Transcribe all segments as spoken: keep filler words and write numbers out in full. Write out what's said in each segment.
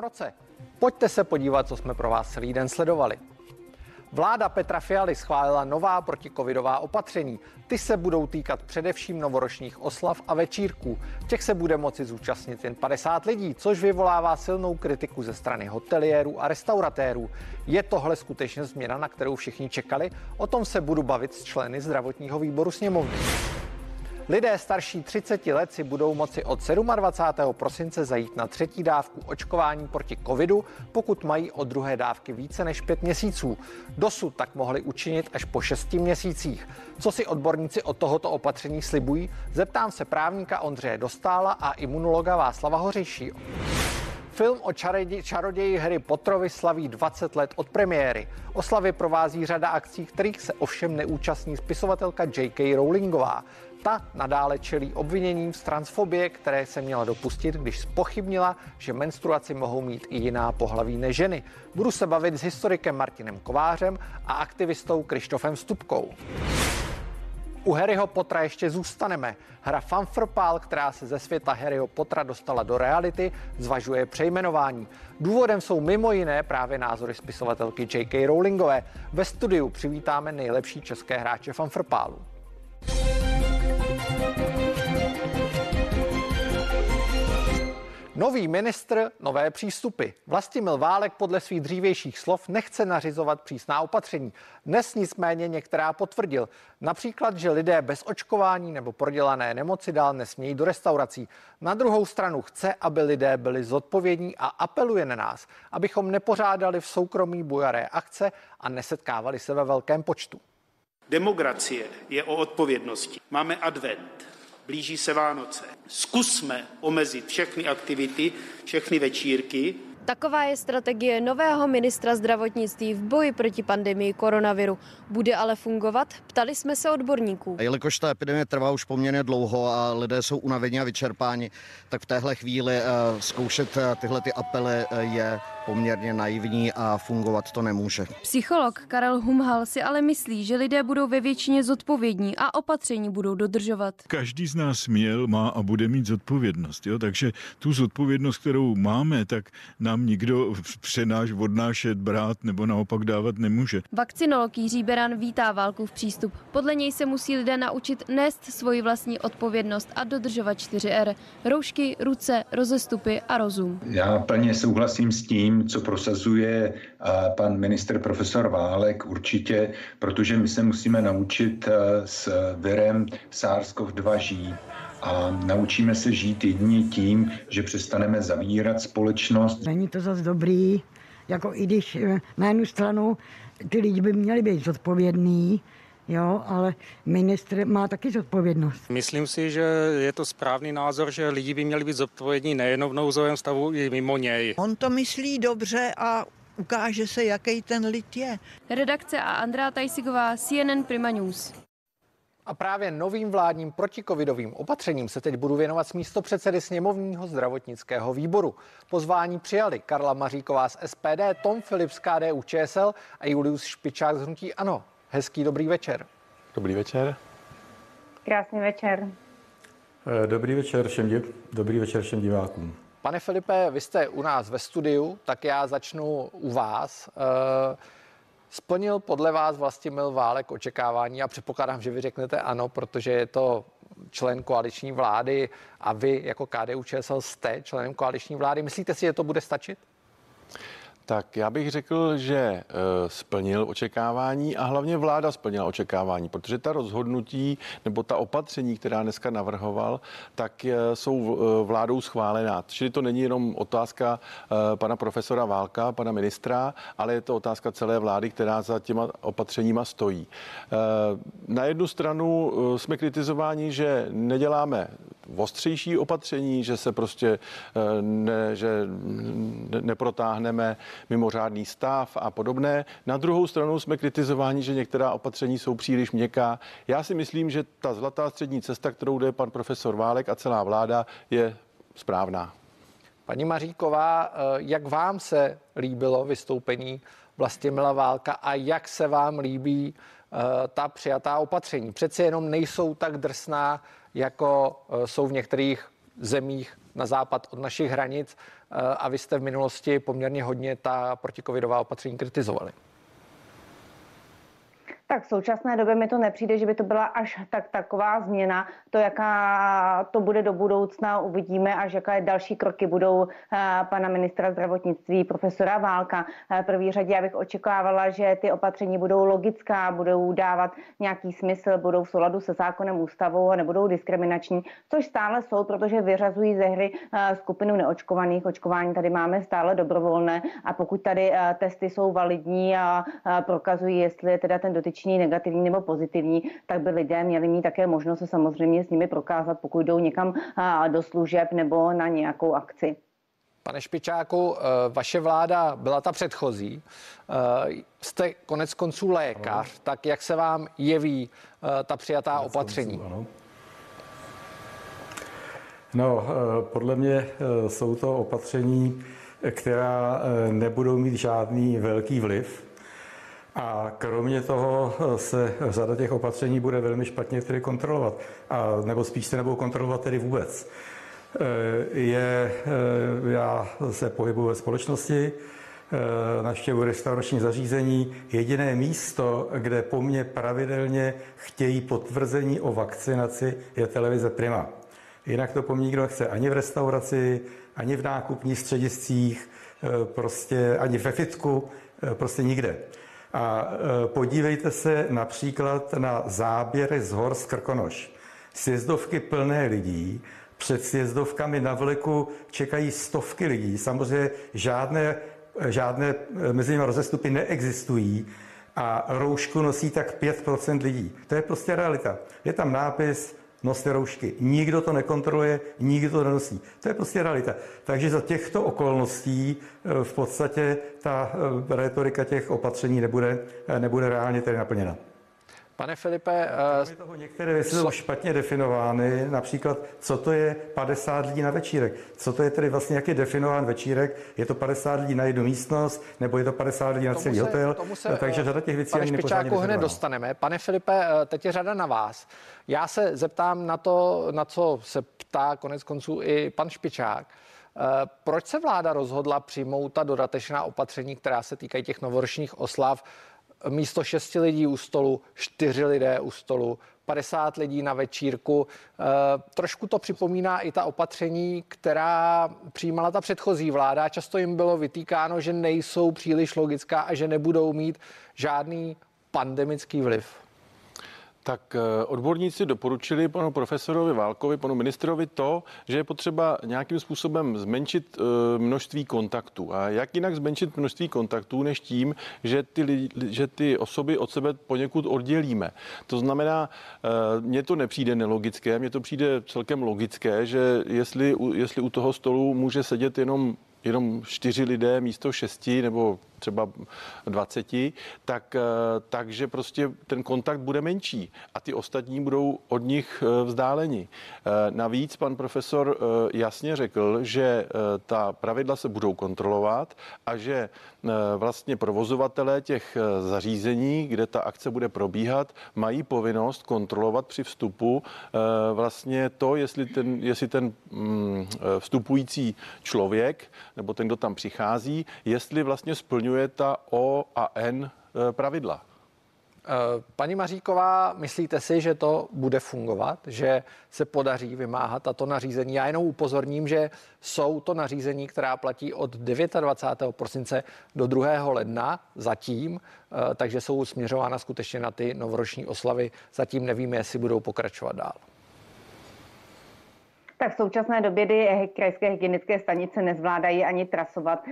roce. Pojďte se podívat, co jsme pro vás celý den sledovali. Vláda Petra Fialy schválila nová protikovidová opatření. Ty se budou týkat především novoročních oslav a večírků. Těch se bude moci zúčastnit jen padesát lidí, což vyvolává silnou kritiku ze strany hotelierů a restauratérů. Je tohle skutečně změna, na kterou všichni čekali? O tom se budu bavit s členy zdravotního výboru sněmovny. Lidé starší třicet let si budou moci od dvacátého sedmého prosince zajít na třetí dávku očkování proti covidu, pokud mají od druhé dávky více než pět měsíců. Dosud tak mohli učinit až po šesti měsících. Co si odborníci od tohoto opatření slibují? Zeptám se právníka Ondřeje Dostála a imunologa Václava Hořejšího. Film o čaroději Harry Potterovi slaví dvacet let od premiéry. Oslavy provází řada akcí, kterých se ovšem neúčastní spisovatelka J K Rowlingová. Ta nadále čelí obviněním z transfobie, které se měla dopustit, když zpochybnila, že menstruaci mohou mít i jiná pohlaví než ženy. Budu se bavit s historikem Martinem Kovářem a aktivistou Krištofem Stupkou. U Harryho Pottera ještě zůstaneme. Hra Famfrpál, která se ze světa Harryho Pottera dostala do reality, zvažuje přejmenování. Důvodem jsou mimo jiné právě názory spisovatelky J K Rowlingové. Ve studiu přivítáme nejlepší české hráče Famfrpálu. Nový ministr, nové přístupy. Vlastimil Válek podle svých dřívějších slov nechce nařizovat přísná opatření. Dnes nicméně některá potvrdil. Například, že lidé bez očkování nebo prodělané nemoci dál nesmějí do restaurací. Na druhou stranu chce, aby lidé byli zodpovědní a apeluje na nás, abychom nepořádali v soukromí bujaré akce a nesetkávali se ve velkém počtu. Demokracie je o odpovědnosti. Máme advent. Blíží se Vánoce. Zkusme omezit všechny aktivity, všechny večírky. Taková je strategie nového ministra zdravotnictví v boji proti pandemii koronaviru. Bude ale fungovat? Ptali jsme se odborníků. Jelikož ta epidemie trvá už poměrně dlouho a lidé jsou unaveni a vyčerpáni, tak v téhle chvíli zkoušet tyhle ty apely je poměrně naivní a fungovat to nemůže. Psycholog Karel Humhal si ale myslí, že lidé budou ve většině zodpovědní a opatření budou dodržovat. Každý z nás měl, má a bude mít zodpovědnost, jo? Takže tu zodpovědnost, kterou máme, tak nám nikdo přenáš, odnášet, brát nebo naopak dávat nemůže. Vakcinolog Jiří Beran vítá válku v přístup. Podle něj se musí lidé naučit nést svoji vlastní odpovědnost a dodržovat čtyři R. Roušky, ruce, rozestupy a rozum. Já plně souhlasím s tím, co prosazuje pan ministr profesor Válek určitě, protože my se musíme naučit s virem SARS-C o V dva žít. A naučíme se žít jedině tím, že přestaneme zavírat společnost. Není to zas dobrý, jako i když na jednu stranu ty lidi by měli být zodpovědní, jo, ale ministr má taky zodpovědnost. Myslím si, že je to správný názor, že lidi by měli být zodpovědní nejenom v nouzovém stavu, i mimo něj. On to myslí dobře a ukáže se, jaký ten lid je. Redakce a Andrea Tajsigová, C N N Prima News. A právě novým vládním protikovidovým opatřením se teď budu věnovat s místopředsedy sněmovního zdravotnického výboru. Pozvání přijali Karla Maříková z S P D, Tom Filip z K D U Č S L a Julius Špičák z hnutí ANO. Hezký dobrý večer. Dobrý večer. Krásný večer. Dobrý večer všem, div... dobrý večer všem divákům. Pane Filipe, vy jste u nás ve studiu, tak já začnu u vás. Splnil podle vás Vlastimil Válek očekávání a předpokládám, že vy řeknete ano, protože je to člen koaliční vlády a vy jako K D U Č S L jste členem koaliční vlády. Myslíte si, že to bude stačit? Tak já bych řekl, že splnil očekávání a hlavně vláda splnila očekávání, protože ta rozhodnutí nebo ta opatření, která dneska navrhoval, tak jsou vládou schválená. Čili to není jenom otázka pana profesora Válka, pana ministra, ale je to otázka celé vlády, která za těma opatřeníma stojí. Na jednu stranu jsme kritizováni, že neděláme ostřejší opatření, že se prostě ne, že neprotáhneme mimořádný stav a podobné. Na druhou stranu jsme kritizováni, že některá opatření jsou příliš měkká. Já si myslím, že ta zlatá střední cesta, kterou jde pan profesor Válek a celá vláda, je správná. Paní Maříková, jak vám se líbilo vystoupení Vlastimila Válka a jak se vám líbí ta přijatá opatření? Přeci jenom nejsou tak drsná, jako jsou v některých zemích na západ od našich hranic a vy jste v minulosti poměrně hodně ta protikovidová opatření kritizovali. Tak v současné době mi to nepřijde, že by to byla až tak taková změna. To, jaká to bude do budoucna, uvidíme, až jaké další kroky budou pana ministra zdravotnictví, profesora Válka. V první řadě já bych očekávala, že ty opatření budou logická, budou dávat nějaký smysl, budou v souladu se zákonem, ústavou a nebudou diskriminační, což stále jsou, protože vyřazují ze hry skupinu neočkovaných. Očkování tady máme stále dobrovolné a pokud tady testy jsou validní a prokazují, jestli je teda ten dotyčný negativní nebo pozitivní, tak by lidé měli mít také možnost se samozřejmě s nimi prokázat, pokud jdou někam do služeb nebo na nějakou akci. Pane Špičáku, vaše vláda byla ta předchozí. Jste konec konců lékař, ano. Tak jak se vám jeví ta přijatá konec opatření? Konců, no, podle mě jsou to opatření, která nebudou mít žádný velký vliv. A kromě toho se řada těch opatření bude velmi špatně tedy kontrolovat, a, nebo spíš se nebudou kontrolovat tedy vůbec. Je, já se pohybuji ve společnosti, navštěvuji restaurační zařízení. Jediné místo, kde po mně pravidelně chtějí potvrzení o vakcinaci, je televize Prima. Jinak to po mně nikdo nechce ani v restauraci, ani v nákupních střediscích, prostě ani ve fitku, prostě nikde. A podívejte se například na záběry z hor z Krkonoš. Sjezdovky plné lidí, před sjezdovkami na vleku čekají stovky lidí. Samozřejmě žádné, žádné mezi nimi rozestupy neexistují a roušku nosí tak pět procent lidí. To je prostě realita. Je tam nápis noste roušky. Nikdo to nekontroluje, nikdo to nenosí. To je prostě realita. Takže za těchto okolností v podstatě ta retorika těch opatření nebude, nebude reálně tedy naplněna. Pane Filipe... Kromě toho některé věci jsou špatně definovány, například, co to je padesát lidí na večírek. Co to je tedy vlastně, jak je definován večírek? Je to padesát lidí na jednu místnost, nebo je to padesát lidí na celý hotel? Se, takže řada těch věcí ani nepořádně definovaná. Pane Špičáku, hned dostaneme. Pane Filipe, teď je řada na vás. Já se zeptám na to, na co se ptá konec konců i pan Špičák. Proč se vláda rozhodla přijmout ta dodatečná opatření, která se týkají těch novoročních oslav? Místo šesti lidí u stolu, čtyři lidé u stolu, padesát lidí na večírku. E, trošku to připomíná i ta opatření, která přijímala ta předchozí vláda. Často jim bylo vytýkáno, že nejsou příliš logická a že nebudou mít žádný pandemický vliv. Tak odborníci doporučili panu profesorovi Válkovi, panu ministrovi to, že je potřeba nějakým způsobem zmenšit množství kontaktů. A jak jinak zmenšit množství kontaktů, než tím, že ty, lidi, že ty osoby od sebe poněkud oddělíme. To znamená, mně to nepřijde nelogické, mně to přijde celkem logické, že jestli, jestli u toho stolu může sedět jenom jenom čtyři lidé místo šesti nebo třeba dvaceti, tak, takže prostě ten kontakt bude menší a ty ostatní budou od nich vzdáleni. Navíc pan profesor jasně řekl, že ta pravidla se budou kontrolovat a že vlastně provozovatelé těch zařízení, kde ta akce bude probíhat, mají povinnost kontrolovat při vstupu vlastně to, jestli ten, jestli ten vstupující člověk nebo ten, kdo tam přichází, jestli vlastně splňuje ta O a N pravidla. Paní Maříková, myslíte si, že to bude fungovat, že se podaří vymáhat tato nařízení? Já jenom upozorním, že jsou to nařízení, která platí od dvacátého devátého prosince do druhého ledna zatím, takže jsou směřována skutečně na ty novoroční oslavy. Zatím nevíme, jestli budou pokračovat dál. Tak v současné době, kdy krajské hygienické stanice nezvládají ani trasovat,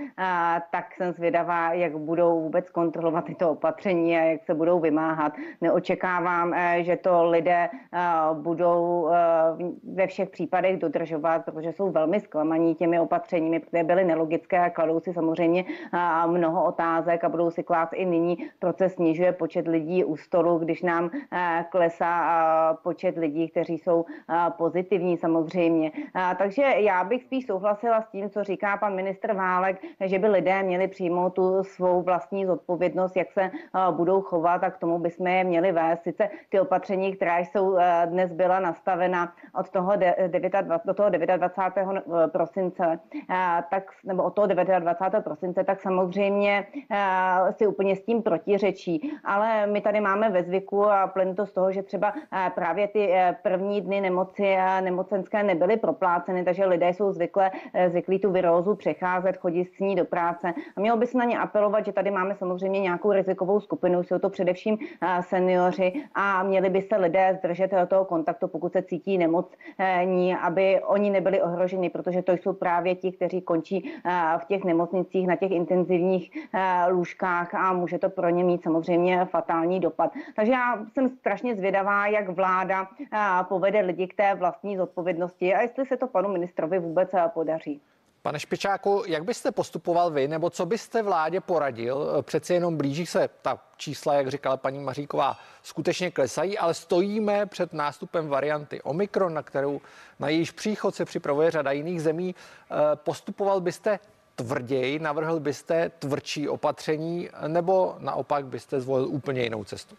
tak jsem zvědavá, jak budou vůbec kontrolovat tyto opatření a jak se budou vymáhat. Neočekávám, že to lidé budou ve všech případech dodržovat, protože jsou velmi zklamaní těmi opatřeními, které byly nelogické a kladou si samozřejmě mnoho otázek a budou si klást i nyní. Proces snižuje počet lidí u stolu, když nám klesá počet lidí, kteří jsou pozitivní samozřejmě. samozřejmě. A, takže já bych spíš souhlasila s tím, co říká pan ministr Válek, že by lidé měli přijmout tu svou vlastní zodpovědnost, jak se a, budou chovat, a k tomu bychom je měli vést. Sice ty opatření, která jsou a, dnes byla nastavena od toho dvacátého devátého do toho dvacátého devátého prosince, a, tak, nebo od toho dvacátého devátého prosince, tak samozřejmě a, si úplně s tím protiřečí. Ale my tady máme ve zvyku a plně to z toho, že třeba právě ty první dny nemoci a nemocenské nebyly propláceny, takže lidé jsou zvykle, zvyklí tu virózu přecházet, chodit s ní do práce. A mělo by se na ně apelovat, že tady máme samozřejmě nějakou rizikovou skupinu, jsou to především seniori, a měli by se lidé zdržet toho kontaktu, pokud se cítí nemocní, aby oni nebyli ohroženi, protože to jsou právě ti, kteří končí v těch nemocnicích, na těch intenzivních lůžkách, a může to pro ně mít samozřejmě fatální dopad. Takže já jsem strašně zvědavá, jak vláda povede lidi k té vlastní zodpovědnosti a jestli se to panu ministrovi vůbec podaří. Pane Špičáku, jak byste postupoval vy, nebo co byste vládě poradil? Přeci jenom blíží se ta čísla, jak říkala paní Maříková, skutečně klesají, ale stojíme před nástupem varianty Omikron, na kterou na jejíž příchod se připravuje řada jiných zemí. Postupoval byste tvrději, navrhl byste tvrdší opatření, nebo naopak byste zvolil úplně jinou cestu?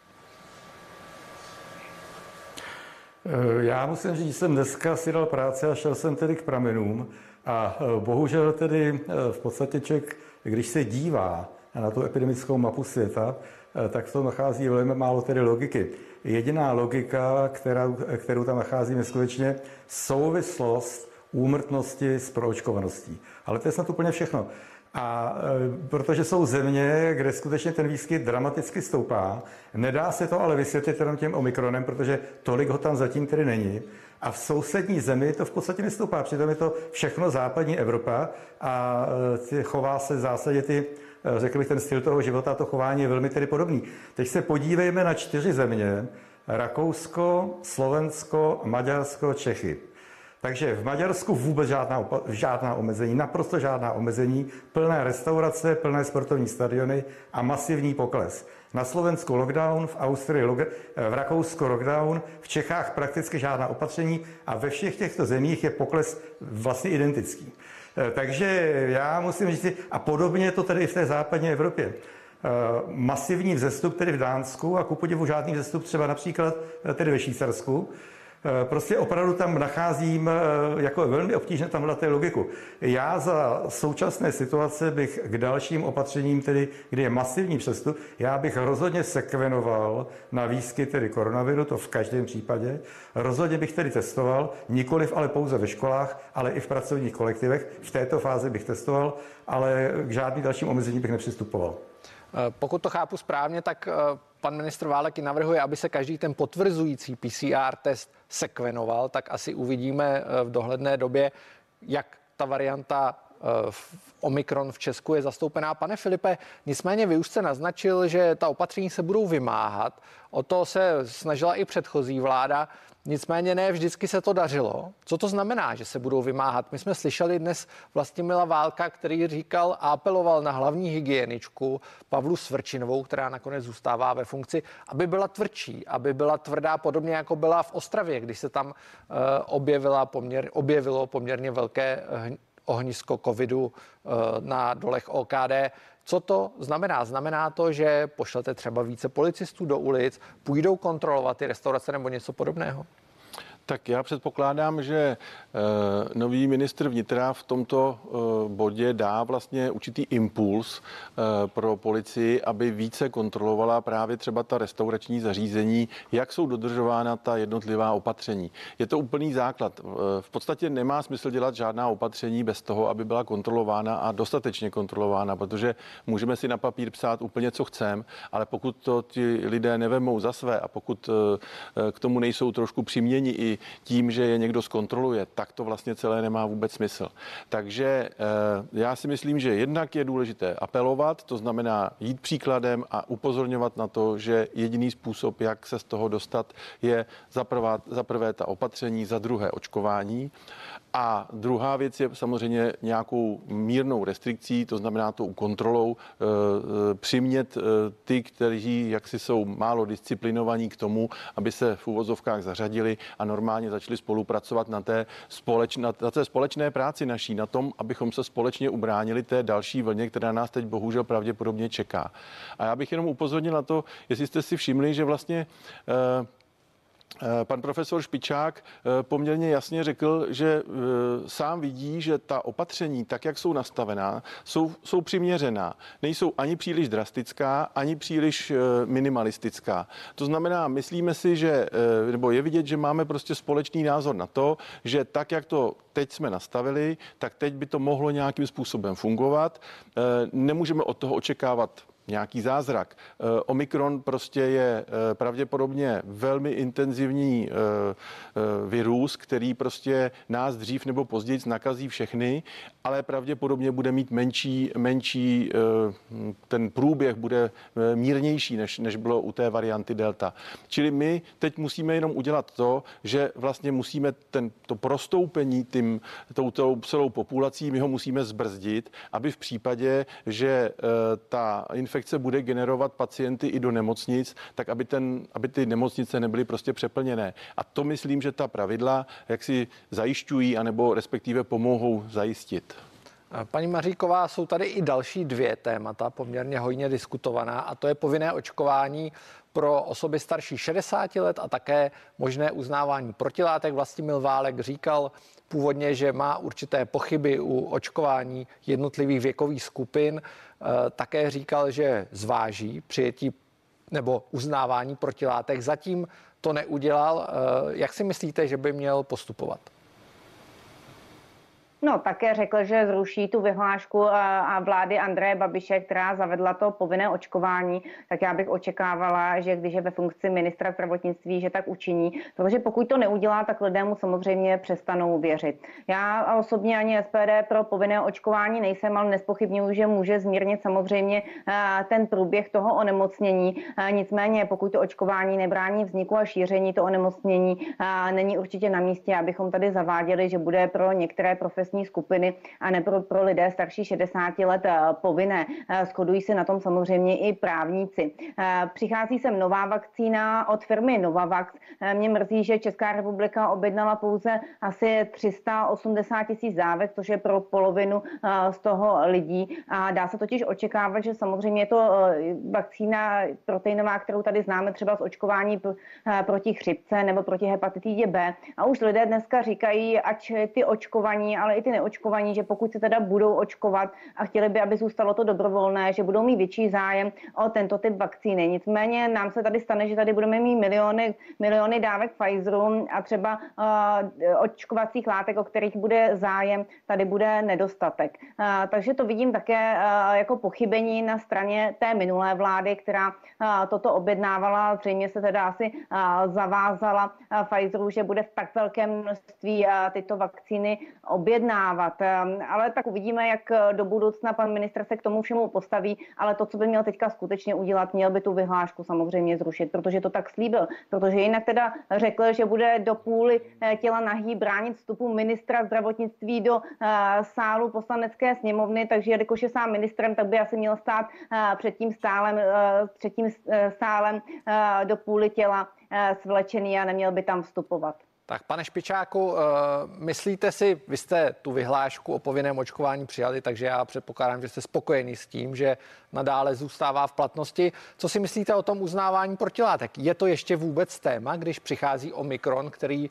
Já musím říct, že jsem dneska si dal práci a šel jsem tedy k pramenům, a bohužel tedy v podstatě člověk, když se dívá na tu epidemickou mapu světa, tak to nachází velmi málo tedy logiky. Jediná logika, kterou, kterou tam nacházíme, skutečně souvislost úmrtnosti s proočkovaností. Ale to je snad úplně všechno. A protože jsou země, kde skutečně ten výskyt dramaticky stoupá, nedá se to ale vysvětlit jenom těm omikronem, protože tolik ho tam zatím tedy není. A v sousední zemi to v podstatě nestoupá, přitom je to všechno západní Evropa a chová se v zásadě ty, řekl bych, ten styl toho života, to chování je velmi tedy podobný. Teď se podívejme na čtyři země, Rakousko, Slovensko, Maďarsko, Čechy. Takže v Maďarsku vůbec žádná, žádná omezení, naprosto žádná omezení, plné restaurace, plné sportovní stadiony a masivní pokles. Na Slovensku lockdown, v Austrii log, v Rakousku lockdown, v Čechách prakticky žádná opatření a ve všech těchto zemích je pokles vlastně identický. Takže já musím říct, a podobně to tedy i v té západní Evropě. Masivní vzestup tedy v Dánsku a kupodivu žádný vzestup třeba například tedy ve Švýcarsku. Prostě opravdu tam nacházím jako velmi obtížně tam hledat logiku. Já za současné situace bych k dalším opatřením, tedy kdy je masivní přestup, já bych rozhodně sekvenoval na výskyt tedy koronaviru, to v každém případě. Rozhodně bych tedy testoval, nikoliv ale pouze ve školách, ale i v pracovních kolektivech. V této fázi bych testoval, ale k žádným dalším omezení bych nepřistupoval. Pokud to chápu správně, tak pan ministr Válek i navrhuje, aby se každý ten potvrzující P C R test sekvenoval, tak asi uvidíme v dohledné době, jak ta varianta Omikron v Česku je zastoupená. Pane Filipe, nicméně vy už jste naznačil, že ta opatření se budou vymáhat. O to se snažila i předchozí vláda, nicméně ne vždycky se to dařilo. Co to znamená, že se budou vymáhat? My jsme slyšeli dnes Vlastimila Válka, který říkal a apeloval na hlavní hygieničku Pavlu Svrčinovou, která nakonec zůstává ve funkci, aby byla tvrdší, aby byla tvrdá, podobně jako byla v Ostravě, když se tam objevila poměr, objevilo poměrně velké ohnisko covidu na dolech O K D. Co to znamená? Znamená to, že pošlete třeba více policistů do ulic, půjdou kontrolovat ty restaurace nebo něco podobného? Tak já předpokládám, že nový ministr vnitra v tomto bodě dá vlastně určitý impuls pro policii, aby více kontrolovala právě třeba ta restaurační zařízení, jak jsou dodržována ta jednotlivá opatření. Je to úplný základ. V podstatě nemá smysl dělat žádná opatření bez toho, aby byla kontrolována a dostatečně kontrolována, protože můžeme si na papír psát úplně, co chceme, ale pokud to ti lidé nevemou za své a pokud k tomu nejsou trošku přiměni i tím, že je někdo zkontroluje, tak to vlastně celé nemá vůbec smysl. Takže já si myslím, že jednak je důležité apelovat, to znamená jít příkladem a upozorňovat na to, že jediný způsob, jak se z toho dostat, je za prvé ta opatření, za druhé očkování. A druhá věc je samozřejmě nějakou mírnou restrikcí, to znamená tou kontrolou e, přimět e, ty, kteří jaksi jsou málo disciplinovaní, k tomu, aby se v uvozovkách zařadili a normálně normálně začali spolupracovat na té, společ, na té společné práci naší, na tom, abychom se společně ubránili té další vlně, která nás teď bohužel pravděpodobně čeká. A já bych jenom upozornil na to, jestli jste si všimli, že vlastně eh, pan profesor Špičák poměrně jasně řekl, že sám vidí, že ta opatření, tak jak jsou nastavená, jsou, jsou přiměřená. Nejsou ani příliš drastická, ani příliš minimalistická. To znamená, myslíme si, že, nebo je vidět, že máme prostě společný názor na to, že tak, jak to teď jsme nastavili, tak teď by to mohlo nějakým způsobem fungovat. Nemůžeme od toho očekávat nějaký zázrak. Omikron prostě je pravděpodobně velmi intenzivní virus, který prostě nás dřív nebo později nakazí všechny, ale pravděpodobně bude mít menší, menší ten průběh bude mírnější, než, než bylo u té varianty Delta. Čili my teď musíme jenom udělat to, že vlastně musíme ten, to prostoupení tím, touto celou populací, my ho musíme zbrzdit, aby v případě, že ta infekce infekce bude generovat pacienty i do nemocnic, tak aby, ten, aby ty nemocnice nebyly prostě přeplněné. A to myslím, že ta pravidla jak si zajišťují, anebo respektive pomohou zajistit. Paní Maříková, jsou tady i další dvě témata, poměrně hojně diskutovaná, a to je povinné očkování pro osoby starší šedesáti let a také možné uznávání protilátek. Vlastimil Válek říkal původně, že má určité pochyby u očkování jednotlivých věkových skupin. Také říkal, že zváží přijetí nebo uznávání protilátek. Zatím to neudělal. Jak si myslíte, že by měl postupovat? No, také řekl, že zruší tu vyhlášku a vlády Andreje Babiše, která zavedla to povinné očkování, tak já bych očekávala, že když je ve funkci ministra zdravotnictví, že tak učiní. Protože pokud to neudělá, tak lidé mu samozřejmě přestanou věřit. Já osobně ani S P D pro povinné očkování nejsem, ale nezpochybňuji, že může zmírnit samozřejmě ten průběh toho onemocnění. Nicméně, pokud to očkování nebrání vzniku a šíření, to onemocnění není určitě na místě, abychom tady zaváděli, že bude pro některé profesní skupiny a ne pro, pro lidé starší šedesáti let povinné. Shodují se na tom samozřejmě i právníci. Přichází sem nová vakcína od firmy Novavax. Mě mrzí, že Česká republika objednala pouze asi tři sta osmdesát tisíc dávek, což je pro polovinu z toho lidí. A dá se totiž očekávat, že samozřejmě je to vakcína proteinová, kterou tady známe třeba z očkování proti chřipce nebo proti hepatitidě B. A už lidé dneska říkají, ať ty očkovaní, ale i ty neočkovaní, že pokud se teda budou očkovat a chtěli by, aby zůstalo to dobrovolné, že budou mít větší zájem o tento typ vakcíny. Nicméně nám se tady stane, že tady budeme mít miliony, miliony dávek Pfizeru a třeba uh, očkovacích látek, o kterých bude zájem, tady bude nedostatek. Uh, takže to vidím také uh, jako pochybení na straně té minulé vlády, která uh, toto objednávala. Zřejmě se teda asi uh, zavázala uh, Pfizeru, že bude v tak velkém množství uh, tyto vakcíny objednávat. Ale tak uvidíme, jak do budoucna pan ministr se k tomu všemu postaví, ale to, co by měl teďka skutečně udělat, měl by tu vyhlášku samozřejmě zrušit, protože to tak slíbil, protože jinak teda řekl, že bude do půly těla nahý bránit vstupu ministra zdravotnictví do sálu poslanecké sněmovny, takže jelikož je sám ministrem, tak by asi měl stát před tím stálem, před tím stálem do půly těla svlečený a neměl by tam vstupovat. Tak pane Špičáku, myslíte si, vy jste tu vyhlášku o povinném očkování přijali, takže já předpokládám, že jste spokojený s tím, že nadále zůstává v platnosti. Co si myslíte o tom uznávání protilátek? Je to ještě vůbec téma, když přichází Omikron, který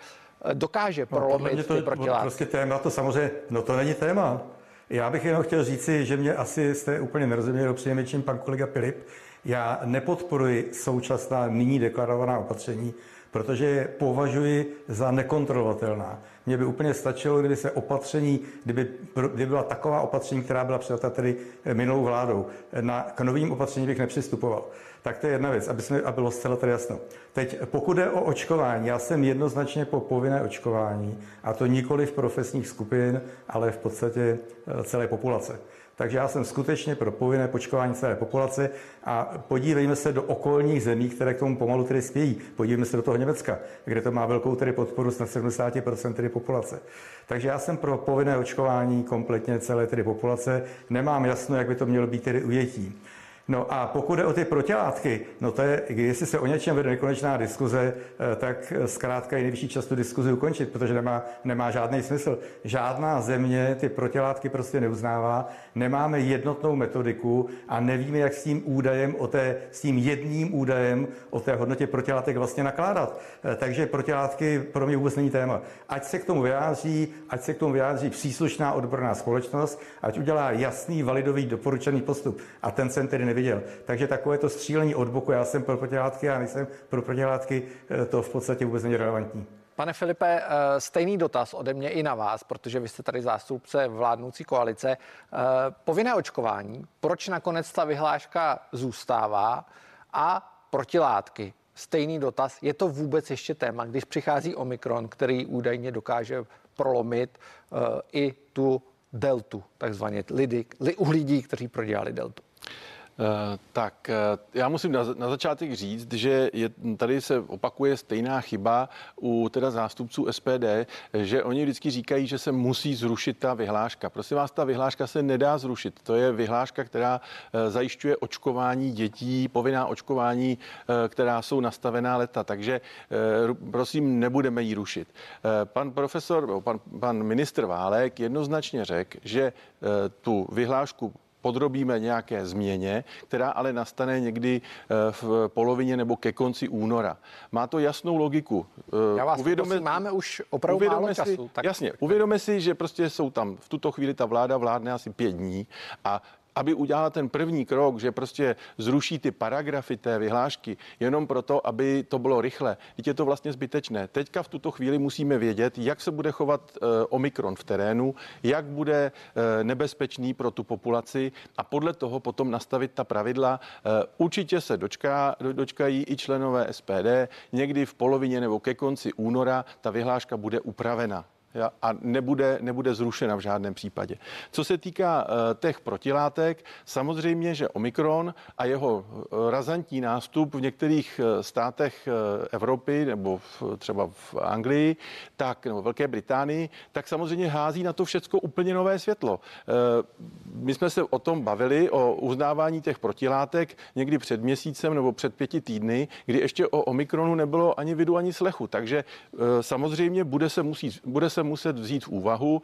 dokáže prolomit no, to, ty protilátky? Prostě téma to samozřejmě, no to není téma. Já bych jenom chtěl říci, že mě asi jste úplně nerozuměli, přijeme čím pan kolega Filip. Já nepodporuji současná nyní deklarovaná opatření, protože je považuji za nekontrolovatelná. Mně by úplně stačilo, kdyby se opatření, kdyby, kdyby byla taková opatření, která byla přijata tedy minulou vládou. Na, k novým opatřením bych nepřistupoval. Tak to je jedna věc, aby, jsme, aby bylo zcela tady jasno. Teď pokud je o očkování, já jsem jednoznačně po povinné očkování, a to nikoli v profesních skupin, ale v podstatě celé populace. Takže já jsem skutečně pro povinné očkování celé populace a podívejme se do okolních zemí, které k tomu pomalu tedy spějí. Podívejme se do toho Německa, kde to má velkou tedy podporu na sedmdesát procent tedy populace. Takže já jsem pro povinné očkování kompletně celé tedy populace. Nemám jasno, jak by to mělo být tedy ujetí. No a pokud jde o ty protilátky, no to je, jestli se o něčem vede nekonečná diskuze, tak zkrátka je nejvyšší čas tu diskuzi ukončit, protože nemá, nemá žádný smysl. Žádná země ty protilátky prostě neuznává, nemáme jednotnou metodiku a nevíme, jak s tím údajem, o té, s tím jedním údajem o té hodnotě protilátek vlastně nakládat. Takže protilátky pro mě vůbec není téma. Ať se k tomu vyjádří, ať se k tomu vyjádří příslušná odborná společnost, ať udělá jasný, validový, doporučený postup. A ten jsem tedy neviděl. Takže takové to střílení od boku, já jsem pro protilátky, já nejsem pro protilátky, to v podstatě vůbec není relevantní. Pane Filipe, stejný dotaz ode mě i na vás, protože vy jste tady zástupce vládnoucí koalice. Povinné očkování, proč nakonec ta vyhláška zůstává a protilátky? Stejný dotaz, je to vůbec ještě téma, když přichází Omikron, který údajně dokáže prolomit i tu deltu, takzvaně lidi, u lidí, kteří prodělali deltu? Tak já musím na, na začátek říct, že je, tady se opakuje stejná chyba u teda zástupců S P D, že oni vždycky říkají, že se musí zrušit ta vyhláška. Prosím vás, ta vyhláška se nedá zrušit. To je vyhláška, která zajišťuje očkování dětí, povinná očkování, která jsou nastavená leta. Takže prosím, nebudeme ji rušit. Pan profesor, pan, pan ministr Válek jednoznačně řekl, že tu vyhlášku podrobíme nějaké změně, která ale nastane někdy v polovině nebo ke konci února. Má to jasnou logiku. Já vás uvědome, prosím, máme už opravdu málo si, času. Tak... Jasně, uvědome si, že prostě jsou tam v tuto chvíli ta vláda vládne asi pět dní a aby udělala ten první krok, že prostě zruší ty paragrafy té vyhlášky jenom proto, aby to bylo rychle. Teď je to vlastně zbytečné. Teďka v tuto chvíli musíme vědět, jak se bude chovat Omikron v terénu, jak bude nebezpečný pro tu populaci a podle toho potom nastavit ta pravidla. Určitě se dočká, dočkají i členové S P D. Někdy v polovině nebo ke konci února ta vyhláška bude upravena a nebude, nebude zrušena v žádném případě. Co se týká těch protilátek, samozřejmě, že Omikron a jeho razantní nástup v některých státech Evropy nebo v, třeba v Anglii, tak nebo Velké Británii, tak samozřejmě hází na to všecko úplně nové světlo. My jsme se o tom bavili, o uznávání těch protilátek někdy před měsícem nebo před pěti týdny, kdy ještě o Omikronu nebylo ani vidu, ani slechu. Takže samozřejmě bude se musí, bude se muset vzít v úvahu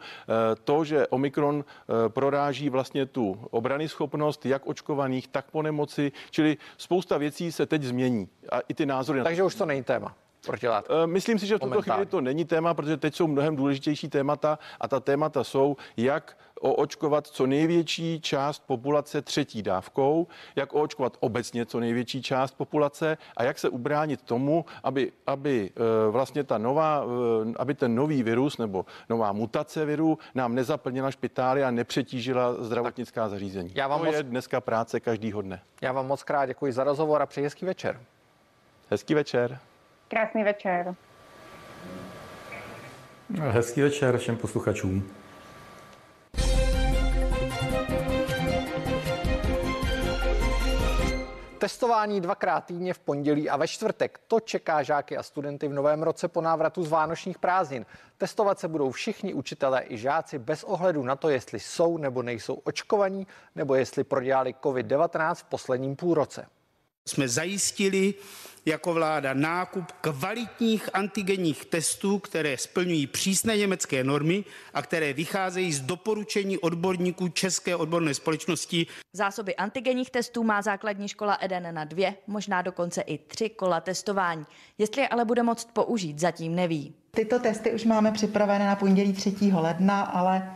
to, že Omikron proráží vlastně tu obranyschopnost jak očkovaných, tak po nemoci, čili spousta věcí se teď změní a i ty názory. Takže na... už to není téma. Protilátky. Myslím si, že v tuto chvíli to není téma, protože teď jsou mnohem důležitější témata a ta témata jsou, jak oočkovat co největší část populace třetí dávkou, jak oočkovat obecně co největší část populace a jak se ubránit tomu, aby, aby vlastně ta nová, aby ten nový virus nebo nová mutace viru nám nezaplnila špitály a nepřetížila zdravotnická zařízení. Já vám to moc... je dneska práce každýho dne. Já vám moc krát děkuji za rozhovor a přeji hezký večer. Hezký večer. Krásný večer. Hezký večer všem posluchačům. Testování dvakrát týdně v pondělí a ve čtvrtek. To čeká žáky a studenty v novém roce po návratu z vánočních prázdnin. Testovat se budou všichni učitelé i žáci bez ohledu na to, jestli jsou nebo nejsou očkovaní, nebo jestli prodělali covid devatenáct v posledním půlroce. Jsme zajistili jako vláda nákup kvalitních antigenních testů, které splňují přísné německé normy a které vycházejí z doporučení odborníků České odborné společnosti. Zásoby antigenních testů má základní škola Eden na dvě, možná dokonce i tři kola testování. Jestli je ale bude moct použít, zatím neví. Tyto testy už máme připravené na pondělí třetího ledna, ale...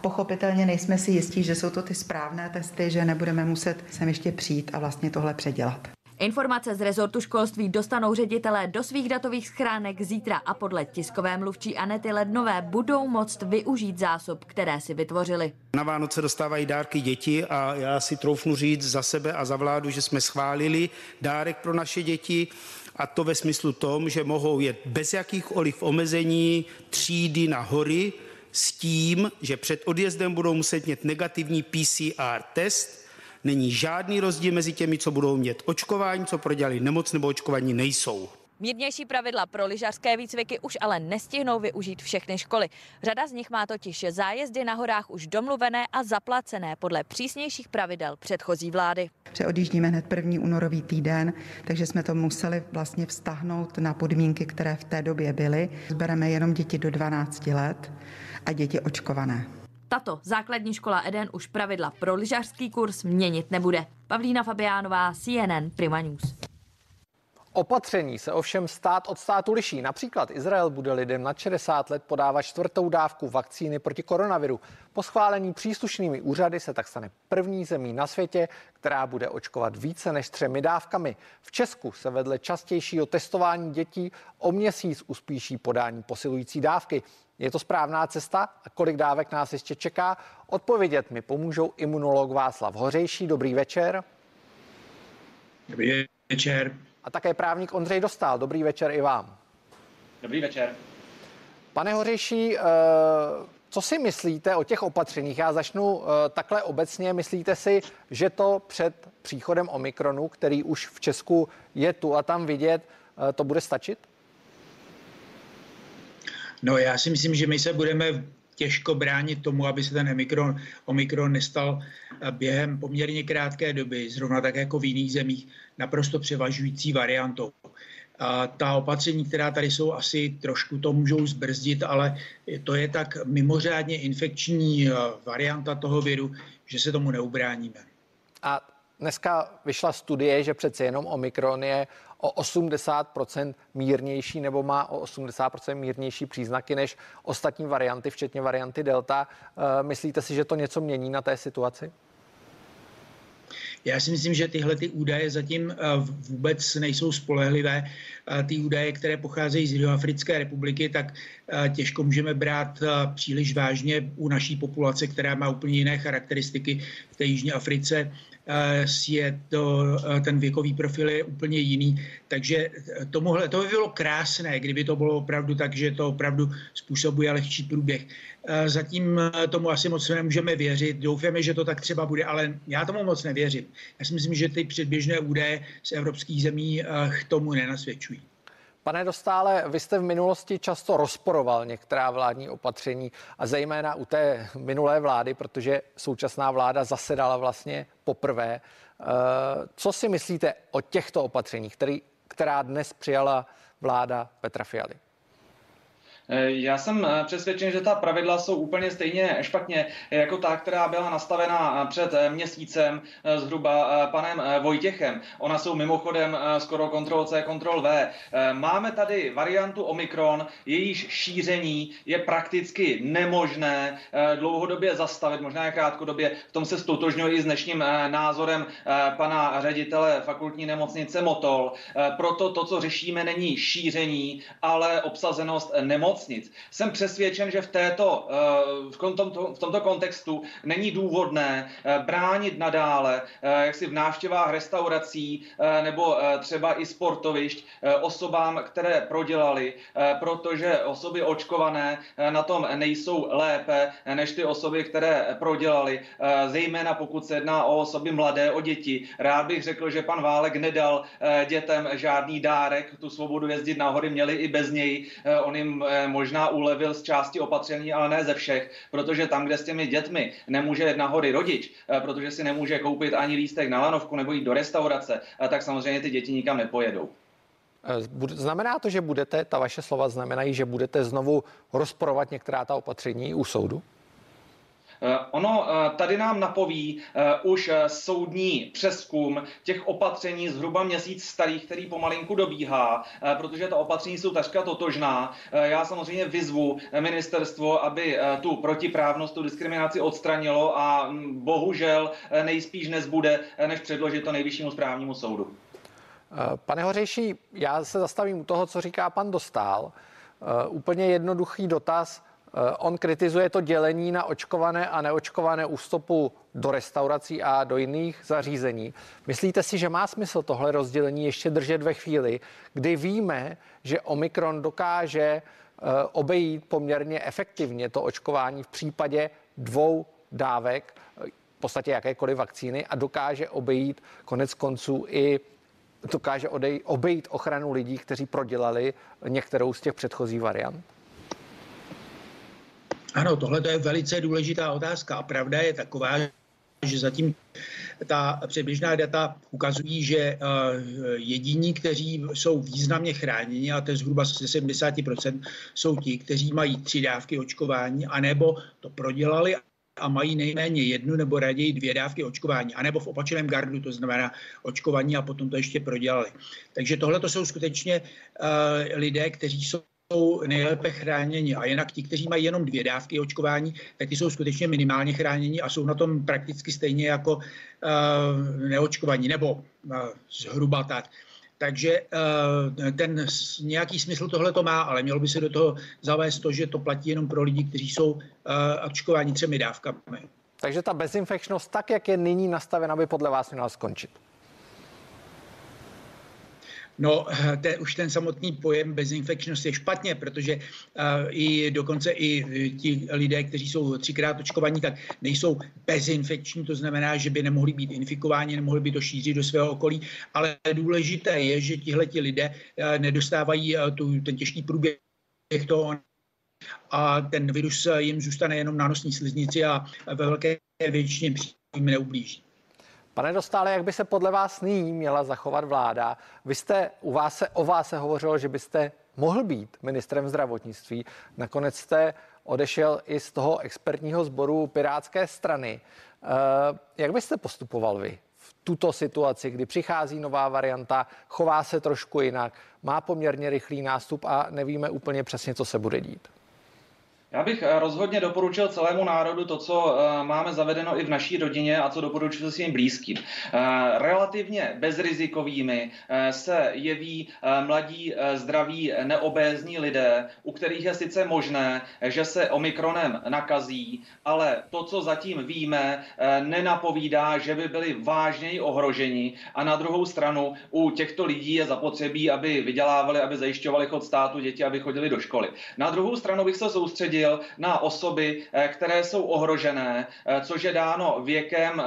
pochopitelně nejsme si jistí, že jsou to ty správné testy, že nebudeme muset sem ještě přijít a vlastně tohle předělat. Informace z rezortu školství dostanou ředitelé do svých datových schránek zítra a podle tiskové mluvčí Anety Lednové budou moct využít zásob, které si vytvořili. Na Vánoce dostávají dárky děti a já si troufnu říct za sebe a za vládu, že jsme schválili dárek pro naše děti. A to ve smyslu tom, že mohou jet bez jakýchkoliv omezení třídy na hory, s tím, že před odjezdem budou muset mít negativní P C R test. Není žádný rozdíl mezi těmi, co budou mít očkování, co prodělali nemoc nebo očkovaní nejsou. Mírnější pravidla pro lyžařské výcviky už ale nestihnou využít všechny školy. Řada z nich má totiž zájezdy na horách už domluvené a zaplacené podle přísnějších pravidel předchozí vlády. Přeodjíždíme hned první únorový týden, takže jsme to museli vlastně vztahnout na podmínky, které v té době byly. Zbereme jenom děti do dvanácti let a děti očkované. Tato základní škola Eden už pravidla pro lyžařský kurz měnit nebude. Pavlína Fabiánová, C N N Prima News. Opatření se ovšem stát od státu liší. Například Izrael bude lidem nad šedesát let podávat čtvrtou dávku vakcíny proti koronaviru. Po schválení příslušnými úřady se tak stane první zemí na světě, která bude očkovat více než třemi dávkami. V Česku se vedle častějšího testování dětí o měsíc uspíší podání posilující dávky. Je to správná cesta a kolik dávek nás ještě čeká? Odpovědět mi pomůžou imunolog Václav Hořejší. Dobrý večer. Dobrý večer. A také právník Ondřej Dostál. Dobrý večer i vám. Dobrý večer. Pane Hořejší, co si myslíte o těch opatřeních? Já začnu takhle obecně. Myslíte si, že to před příchodem Omikronu, který už v Česku je tu a tam vidět, to bude stačit? No já si myslím, že my se budeme těžko bránit tomu, aby se ten Omikron, Omikron nestal během poměrně krátké doby, zrovna tak jako v jiných zemích, naprosto převažující variantou. A ta opatření, která tady jsou, asi trošku to můžou zbrzdit, ale to je tak mimořádně infekční varianta toho viru, že se tomu neubráníme. A dneska vyšla studie, že přece jenom Omikron je o osmdesát procent mírnější nebo má o osmdesát procent mírnější příznaky než ostatní varianty, včetně varianty Delta. Myslíte si, že to něco mění na té situaci? Já si myslím, že tyhle ty údaje zatím vůbec nejsou spolehlivé. Ty údaje, které pocházejí z Jihoafrické republiky, tak těžko můžeme brát příliš vážně u naší populace, která má úplně jiné charakteristiky. V té Jižní Africe je to, ten věkový profil je úplně jiný. Takže tomuhle, to by bylo krásné, kdyby to bylo opravdu tak, že to opravdu způsobuje lehčí průběh. Zatím tomu asi moc nemůžeme věřit. Doufáme, že to tak třeba bude, ale já tomu moc nevěřím. Já si myslím, že ty předběžné údaje z evropských zemí k tomu nenasvědčují. Pane Dostále, vy jste v minulosti často rozporoval některá vládní opatření a zejména u té minulé vlády, protože současná vláda zasedala vlastně poprvé. Co si myslíte o těchto opatřeních, který, která dnes přijala vláda Petra Fialy? Já jsem přesvědčen, že ta pravidla jsou úplně stejně špatně jako ta, která byla nastavena před měsícem zhruba panem Vojtěchem. Ona jsou mimochodem skoro kontrol C, kontrol V. Máme tady variantu Omikron, jejíž šíření je prakticky nemožné dlouhodobě zastavit, možná i krátkodobě. V tom se stotožňuji i s dnešním názorem pana ředitele fakultní nemocnice Motol. Proto to, co řešíme, není šíření, ale obsazenost nemoc. Jsem přesvědčen, že v, této, v tomto kontextu není důvodné bránit nadále, jak si v návštěvách restaurací nebo třeba i sportovišť osobám, které prodělali, protože osoby očkované na tom nejsou lépe než ty osoby, které prodělali, zejména pokud se jedná o osoby mladé, o děti. Rád bych řekl, že pan Válek nedal dětem žádný dárek, tu svobodu jezdit na hory měli i bez něj, on jim možná ulevil z části opatření, ale ne ze všech, protože tam, kde s těmi dětmi nemůže jít na hory rodič, protože si nemůže koupit ani lístek na lanovku nebo jít do restaurace, tak samozřejmě ty děti nikam nepojedou. Znamená to, že budete, ta vaše slova znamenají, že budete znovu rozporovat některá ta opatření u soudu? Ono tady nám napoví už soudní přezkum těch opatření zhruba měsíc starých, který pomalinku dobíhá, protože ta opatření jsou takřka totožná. Já samozřejmě vyzvu ministerstvo, aby tu protiprávnost, tu diskriminaci odstranilo a bohužel nejspíš nezbude, než předložit to Nejvyššímu správnímu soudu. Pane Hořejší, já se zastavím u toho, co říká pan Dostál. Úplně jednoduchý dotaz. On kritizuje to dělení na očkované a neočkované u vstupu do restaurací a do jiných zařízení. Myslíte si, že má smysl tohle rozdělení ještě držet ve chvíli, kdy víme, že Omikron dokáže obejít poměrně efektivně to očkování v případě dvou dávek, v podstatě jakékoliv vakcíny, a dokáže obejít konec konců i dokáže odej, obejít ochranu lidí, kteří prodělali některou z těch předchozích variant? Ano, tohle je velice důležitá otázka. A pravda je taková, že zatím ta předběžná data ukazují, že jediní, kteří jsou významně chráněni, a to je zhruba sedmdesát procent, jsou ti, kteří mají tři dávky očkování, anebo to prodělali a mají nejméně jednu nebo raději dvě dávky očkování, anebo v opačném gardu, to znamená očkování a potom to ještě prodělali. Takže tohle to jsou skutečně uh, lidé, kteří jsou jsou nejlépe chráněni a jinak ti, kteří mají jenom dvě dávky očkování, tak ty jsou skutečně minimálně chráněni a jsou na tom prakticky stejně jako uh, neočkovaní nebo uh, zhruba tak. Takže uh, ten nějaký smysl tohle to má, ale mělo by se do toho zavést to, že to platí jenom pro lidi, kteří jsou uh, očkováni třemi dávkami. Takže ta bezinfekčnost, tak jak je nyní nastavena, by podle vás měla skončit? No, te, už ten samotný pojem bezinfekčnost je špatně, protože uh, i dokonce i ti lidé, kteří jsou třikrát očkovaní, tak nejsou bezinfekční, to znamená, že by nemohli být infikováni, nemohli by to šířit do svého okolí, ale důležité je, že tihleti lidé uh, nedostávají uh, tu, ten těžký průběh toho a ten virus jim zůstane jenom na nosní sliznici a ve velké většině případů jim neublíží. Pane Dostále, jak by se podle vás nyní měla zachovat vláda? Vy jste, u vás se, o vás se hovořilo, že byste mohl být ministrem zdravotnictví. Nakonec jste odešel i z toho expertního sboru Pirátské strany. Jak byste postupoval vy v tuto situaci, kdy přichází nová varianta, chová se trošku jinak, má poměrně rychlý nástup a nevíme úplně přesně, co se bude dít? Já bych rozhodně doporučil celému národu to, co máme zavedeno i v naší rodině a co doporučuji svým blízkým. Relativně bezrizikovými se jeví mladí, zdraví, neobézní lidé, u kterých je sice možné, že se omikronem nakazí, ale to, co zatím víme, nenapovídá, že by byli vážněji ohroženi. A na druhou stranu u těchto lidí je zapotřebí, aby vydělávali, aby zajišťovali chod státu, děti, aby chodili do školy. Na druhou stranu bych se soustředil na osoby, které jsou ohrožené, což je dáno věkem,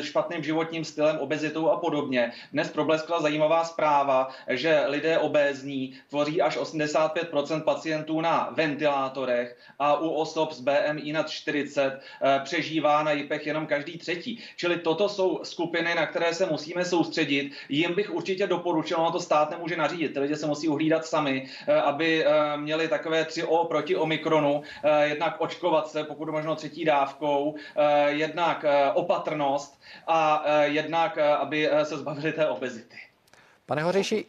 špatným životním stylem, obezitou a podobně. Dnes probleskla zajímavá zpráva, že lidé obézní tvoří až osmdesát pět procent pacientů na ventilátorech a u osob s B M I nad čtyřicet přežívá na jipech jenom každý třetí. Čili toto jsou skupiny, na které se musíme soustředit. Jim bych určitě doporučil, ono to stát nemůže nařídit. Ty lidé se musí uhlídat sami, aby měli takové tři O proti Omikronu, jednak očkovat se, pokud možno třetí dávkou, jednak opatrnost a jednak, aby se zbavili té obezity. Pane Hořejší,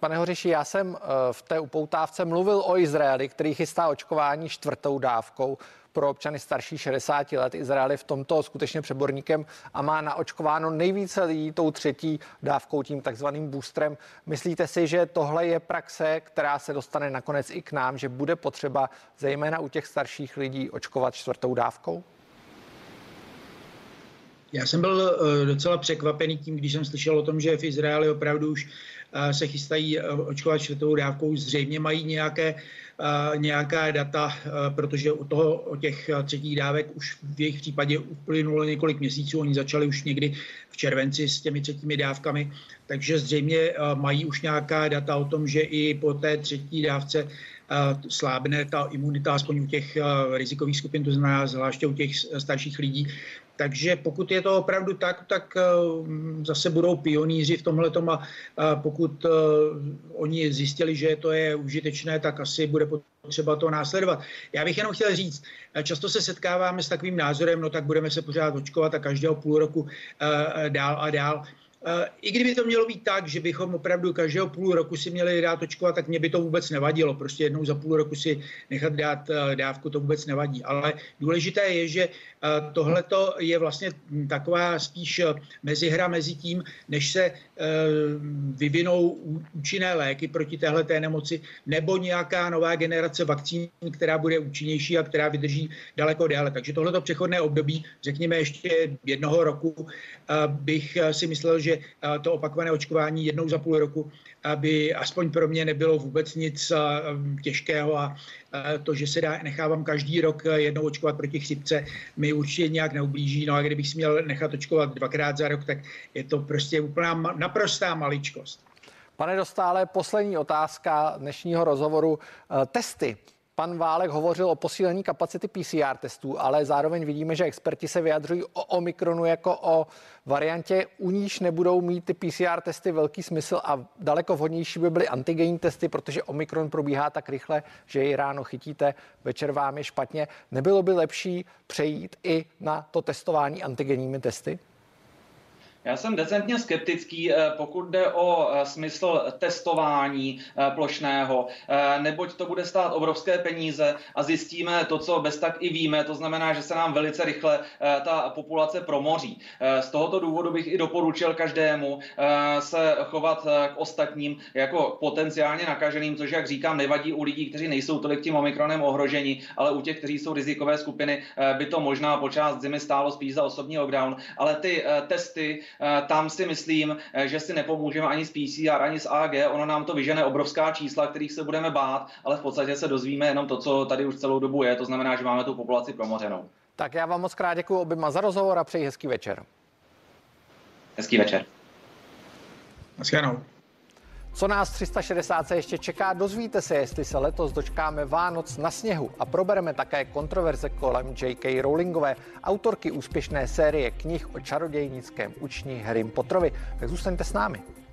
pane Hořejší, já jsem v té upoutávce mluvil o Izraeli, který chystá očkování čtvrtou dávkou pro občany starší šedesáti let. Izrael je v tomto skutečně přeborníkem a má naočkováno nejvíce lidí tou třetí dávkou, tím takzvaným boostrem. Myslíte si, že tohle je praxe, která se dostane nakonec i k nám, že bude potřeba zejména u těch starších lidí očkovat čtvrtou dávkou? Já jsem byl docela překvapený tím, když jsem slyšel o tom, že v Izraeli opravdu už se chystají očkovat čtvrtou dávkou. Zřejmě mají nějaké, nějaká data, protože u toho, o těch třetích dávek už v jejich případě uplynulo několik měsíců. Oni začali už někdy v červenci s těmi třetími dávkami, takže zřejmě mají už nějaká data o tom, že i po té třetí dávce slábne ta imunita, aspoň u těch rizikových skupin, to znamená zvláště u těch starších lidí. Takže pokud je to opravdu tak, tak zase budou pionýři v tomhletom a pokud oni zjistili, že to je užitečné, tak asi bude potřeba to následovat. Já bych jenom chtěl říct, často se setkáváme s takovým názorem, no tak budeme se pořád očkovat a každého půl roku dál a dál. I kdyby to mělo být tak, že bychom opravdu každého půl roku si měli dát očkovat, tak mě by to vůbec nevadilo. Prostě jednou za půl roku si nechat dát dávku, to vůbec nevadí. Ale důležité je, že tohleto je vlastně taková spíš mezihra mezi tím, než se vyvinou účinné léky proti téhleté nemoci nebo nějaká nová generace vakcín, která bude účinnější a která vydrží daleko déle. Takže tohleto přechodné období, řekněme ještě jednoho roku, bych si myslel, protože to opakované očkování jednou za půl roku by aspoň pro mě nebylo vůbec nic těžkého a to, že se dá, nechávám každý rok jednou očkovat proti chřipce, mi určitě nějak neublíží. No a kdybych si měl nechat očkovat dvakrát za rok, tak je to prostě úplná naprostá maličkost. Pane Dostále, poslední otázka dnešního rozhovoru. Testy. Pan Válek hovořil o posílení kapacity P C R testů, ale zároveň vidíme, že experti se vyjadřují o Omikronu jako o variantě, u níž nebudou mít ty P C R testy velký smysl a daleko vhodnější by byly antigenní testy, protože Omikron probíhá tak rychle, že ji ráno chytíte, večer vám je špatně. Nebylo by lepší přejít i na to testování antigenními testy? Já jsem decentně skeptický, pokud jde o smysl testování plošného, neboť to bude stát obrovské peníze a zjistíme to, co bez tak i víme, to znamená, že se nám velice rychle ta populace promoří. Z tohoto důvodu bych i doporučil každému se chovat k ostatním jako potenciálně nakaženým, což, jak říkám, nevadí u lidí, kteří nejsou tolik tím omikronem ohroženi, ale u těch, kteří jsou rizikové skupiny, by to možná počást zimy stálo spíš za osobní lockdown, ale ty testy, tam si myslím, že si nepomůžeme ani s P C R, ani s A G. Ono nám to vyžene obrovská čísla, kterých se budeme bát, ale v podstatě se dozvíme jenom to, co tady už celou dobu je. To znamená, že máme tu populaci promořenou. Tak já vám moc krát děkuji oběma za rozhovor a přeji hezký večer. Hezký večer. Naschledanou. Co nás tři sta šedesát se ještě čeká, dozvíte se, jestli se letos dočkáme Vánoc na sněhu a probereme také kontroverze kolem J K Rowlingové, autorky úspěšné série knih o čarodějnickém učni Harrym Potterovi. Tak zůstaňte s námi.